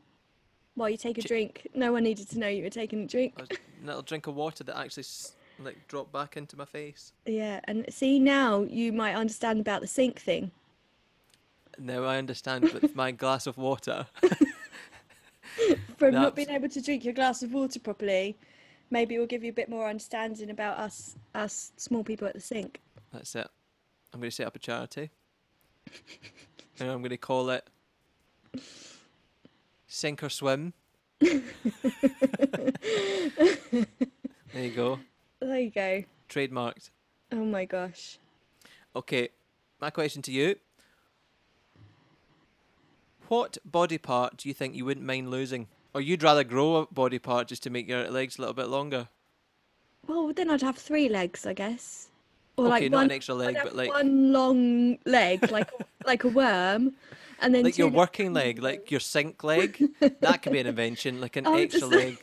While you take a drink. No one needed to know you were taking a drink. A little drink of water that actually like dropped back into my face. Yeah, and see, now you might understand about the sink thing. Now I understand with my glass of water. From not being able to drink your glass of water properly, maybe we'll give you a bit more understanding about us small people at the sink. That's it. I'm going to set up a charity. And I'm going to call it... Sink or Swim. There you go. There you go. Trademarked. Oh my gosh. Okay, my question to you. What body part do you think you wouldn't mind losing? Or you'd rather grow a body part just to make your legs a little bit longer? Well, then I'd have 3 legs, I guess. Or okay, like not an extra leg, but like... one long leg, like like a worm. And then like your working leg, like your sink leg, that could be an invention, like an extra leg.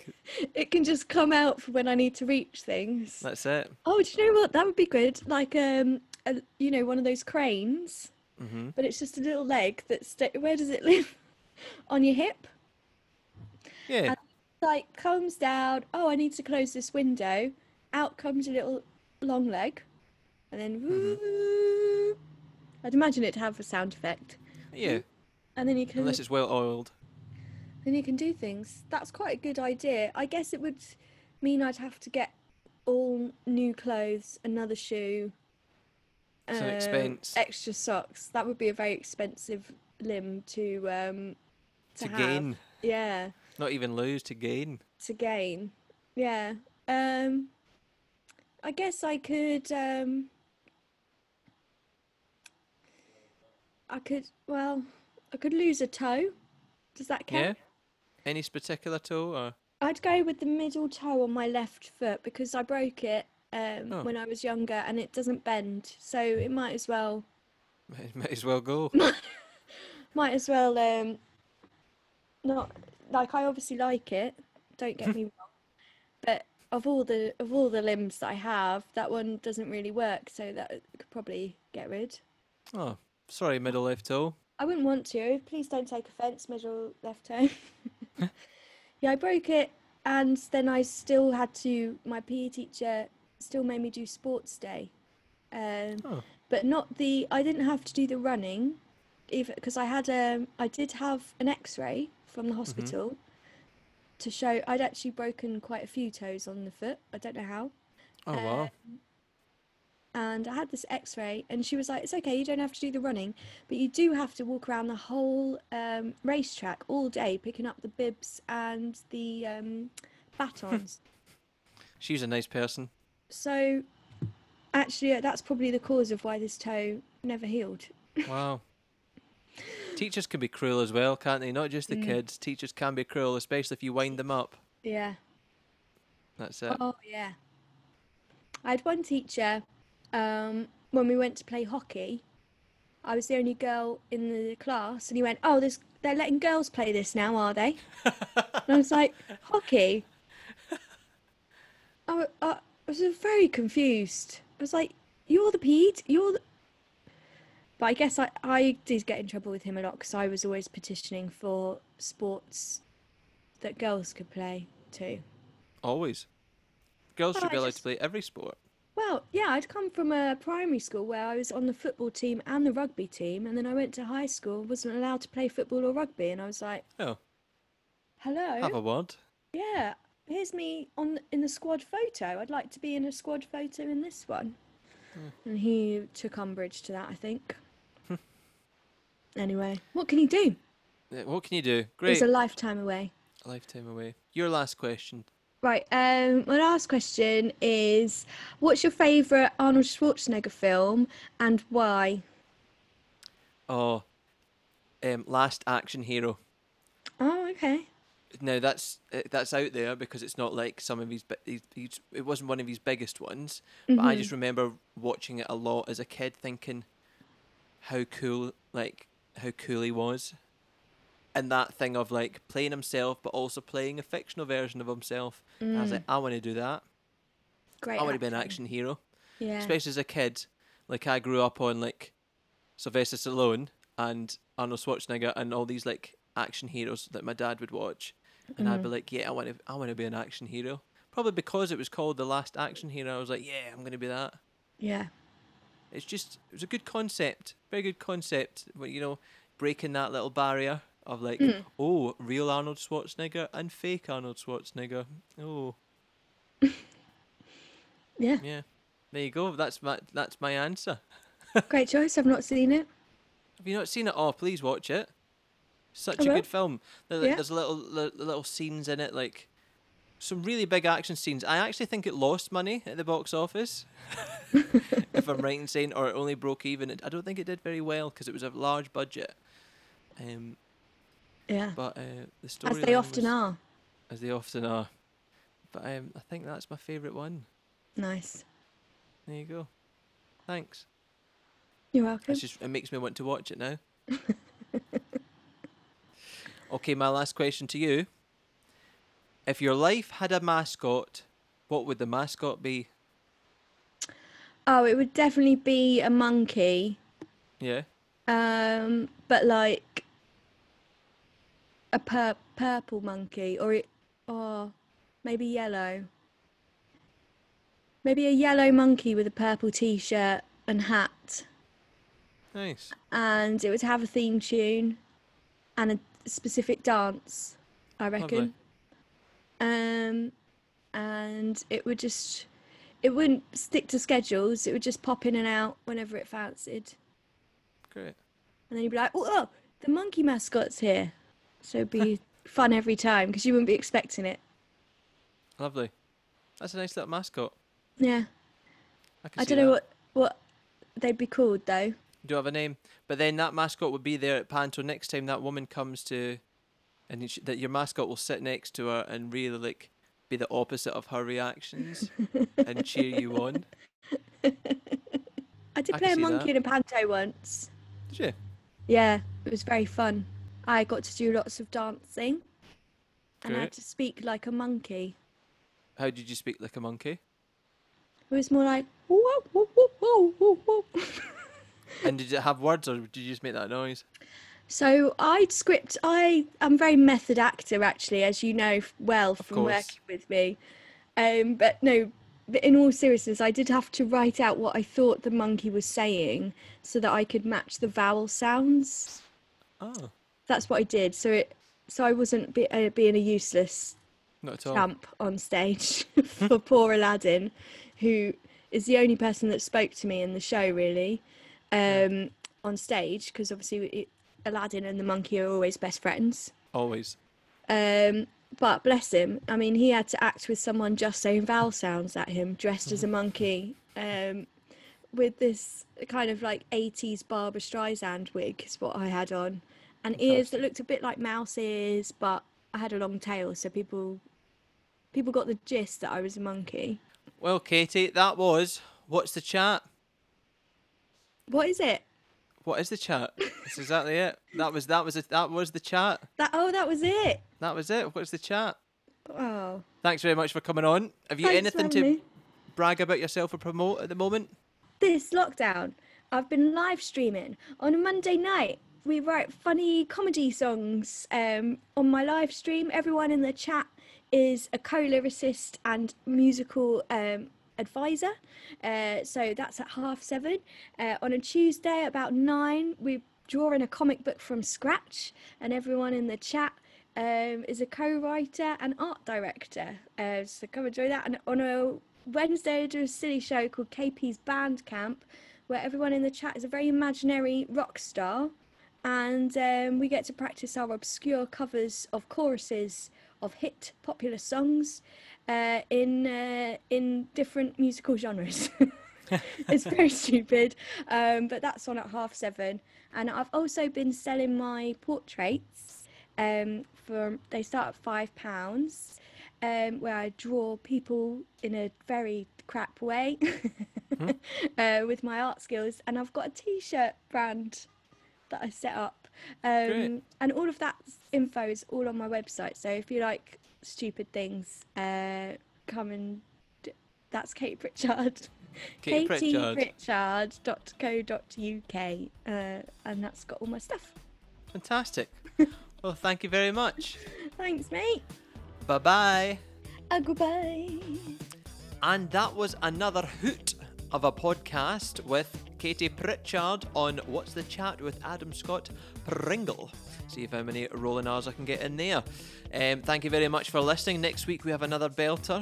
It can just come out for when I need to reach things. That's it. Oh, do you know what? That would be good. Like, you know, one of those cranes, but it's just a little leg that's, where does it live? On your hip? Yeah. And it, like, comes down, oh, I need to close this window. Out comes a little long leg. And then, woo, I'd imagine it'd have a sound effect. Yeah, and then you can, unless it's well oiled, then you can do things. That's quite a good idea. I guess it would mean I'd have to get all new clothes, another shoe, an expense, extra socks. That would be a very expensive limb to have. Gain. Yeah, not even lose, to gain. To gain, yeah. I guess I could lose a toe. Does that count? Yeah. Any particular toe? Or? I'd go with the middle toe on my left foot because I broke it when I was younger and it doesn't bend. So it might as well... Might as well go. Might as well... not like, I obviously like it. Don't get me wrong. But of all the limbs that I have, that one doesn't really work. So that could probably get rid. Oh. Sorry, middle left toe. I wouldn't want to. Please don't take offence, middle left toe. Yeah, I broke it, and then my PE teacher still made me do sports day. But not the, I didn't have to do the running, even because I had I did have an X-ray from the hospital to show I'd actually broken quite a few toes on the foot. I don't know how. Oh wow. And I had this X-ray, and she was like, "It's okay, you don't have to do the running, but you do have to walk around the whole racetrack all day, picking up the bibs and the batons." She was a nice person. So, actually, that's probably the cause of why this toe never healed. Wow. Teachers can be cruel as well, can't they? Not just the kids. Teachers can be cruel, especially if you wind them up. Yeah. That's it. Oh yeah. I had one teacher. When we went to play hockey, I was the only girl in the class, and he went, "Oh, they're letting girls play this now, are they?" And I was like, "Hockey?" I was very confused. I was like, "You're the PE? But I guess I did get in trouble with him a lot because I was always petitioning for sports that girls could play too. Always. Girls should be allowed to play every sport. Well, yeah, I'd come from a primary school where I was on the football team and the rugby team, and then I went to high school, wasn't allowed to play football or rugby, and I was like, "Oh, hello, have a word." Yeah, here's me in the squad photo. I'd like to be in a squad photo in this one. And he took umbrage to that, I think. Anyway, what can you do? Yeah, what can you do? Great. It's a lifetime away. A lifetime away. Your last question. Right, my last question is, what's your favourite Arnold Schwarzenegger film and why? Oh, Last Action Hero. Oh, okay. Now that's out there because it's not like some of his, it wasn't one of his biggest ones, but I just remember watching it a lot as a kid, thinking how cool he was. And that thing of like playing himself, but also playing a fictional version of himself. I was like, I want to do that. Great. I want to be an action hero. Yeah. Especially as a kid. Like I grew up on like Sylvester Stallone and Arnold Schwarzenegger and all these like action heroes that my dad would watch. And I'd be like, yeah, I want to be an action hero. Probably because it was called The Last Action Hero. I was like, yeah, I'm going to be that. Yeah. It was a good concept. Very good concept. You know, breaking that little barrier. Of like, real Arnold Schwarzenegger and fake Arnold Schwarzenegger. Oh, yeah. There you go. That's my answer. Great choice. I've not seen it. Have you not seen it? Oh, please watch it. Such a good film. There's little scenes in it, like some really big action scenes. I actually think it lost money at the box office. If I'm right in saying, or it only broke even. I don't think it did very well because it was a large budget. Yeah, but the story as they often are, but I think that's my favourite one. Nice. There you go. Thanks. You're welcome. It makes me want to watch it now. Okay, my last question to you: if your life had a mascot, what would the mascot be? Oh, it would definitely be a monkey. Yeah. But like. A purple monkey, or maybe yellow. Maybe a yellow monkey with a purple T-shirt and hat. Nice. And it would have a theme tune, and a specific dance, I reckon. Lovely. And it wouldn't stick to schedules. It would just pop in and out whenever it fancied. Great. And then you'd be like, oh, the monkey mascot's here. So it'd be fun every time because you wouldn't be expecting it. Lovely. That's a nice little mascot. Yeah. I don't know what they'd be called though. Do have a name, but then that mascot would be there at Panto next time that woman comes to, and that your mascot will sit next to her and really like be the opposite of her reactions and cheer you on. I did play a monkey in a Panto once. Did you? Yeah, it was very fun. I got to do lots of dancing, and I had to speak like a monkey. How did you speak like a monkey? It was more like, whoa, whoa, whoa, whoa, whoa, whoa. And did it have words, or did you just make that noise? So I'm a very method actor, actually, as you know well from working with me. But no, in all seriousness, I did have to write out what I thought the monkey was saying so that I could match the vowel sounds. Oh. That's what I did. So I wasn't being a useless champ on stage for poor Aladdin, who is the only person that spoke to me in the show, really, on stage, because obviously Aladdin and the monkey are always best friends. Always. But bless him, I mean, he had to act with someone just saying vowel sounds at him, dressed as a monkey, with this kind of like 80s Barbra Streisand wig is what I had on, and ears that looked a bit like mouse ears, but I had a long tail, so people got the gist that I was a monkey. Well, Katie, that was What's the Chat? What is it? What is the chat? That's exactly it. That was the chat. That was it. That was it. What's the chat? Oh. Thanks very much for coming on. Have you anything to brag about yourself or promote at the moment? This lockdown, I've been live streaming on a Monday night. We write funny comedy songs on my live stream. Everyone in the chat is a co-lyricist and musical advisor, so that's at 7:30. On a Tuesday about 9, we draw in a comic book from scratch, and everyone in the chat is a co-writer and art director, so come enjoy that. And on a Wednesday I do a silly show called KP's Band Camp, where everyone in the chat is a very imaginary rock star, and we get to practice our obscure covers of choruses of hit popular songs in different musical genres. It's very stupid, but that's on at 7:30. And I've also been selling my portraits. They start at £5, where I draw people in a very crap way with my art skills. And I've got a T-shirt brand that I set up. And all of that info is all on my website, so if you like stupid things, come and that's Katie Pritchard. katiepritchard.co.uk, and that's got all my stuff. Fantastic. Well, thank you very much. Thanks, mate. Bye-bye. Goodbye. And that was another hoot of a podcast with Katie Pritchard on What's the Chat with Adam Scott Pringle. See how many rolling R's I can get in there. Thank you very much for listening. Next week we have another belter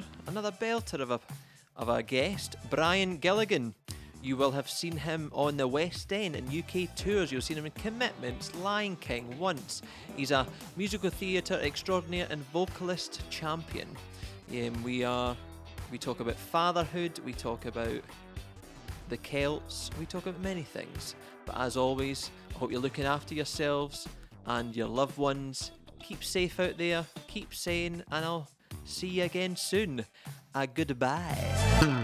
of a guest, Brian Gilligan. You will have seen him on the West End and UK tours. You'll see him in Commitments, Lion King, Once. He's a musical theatre extraordinaire and vocalist champion. We talk about fatherhood. We talk about the Celts, we talk about many things, but as always, I hope you're looking after yourselves and your loved ones. Keep safe out there, keep sane, and I'll see you again soon. Goodbye.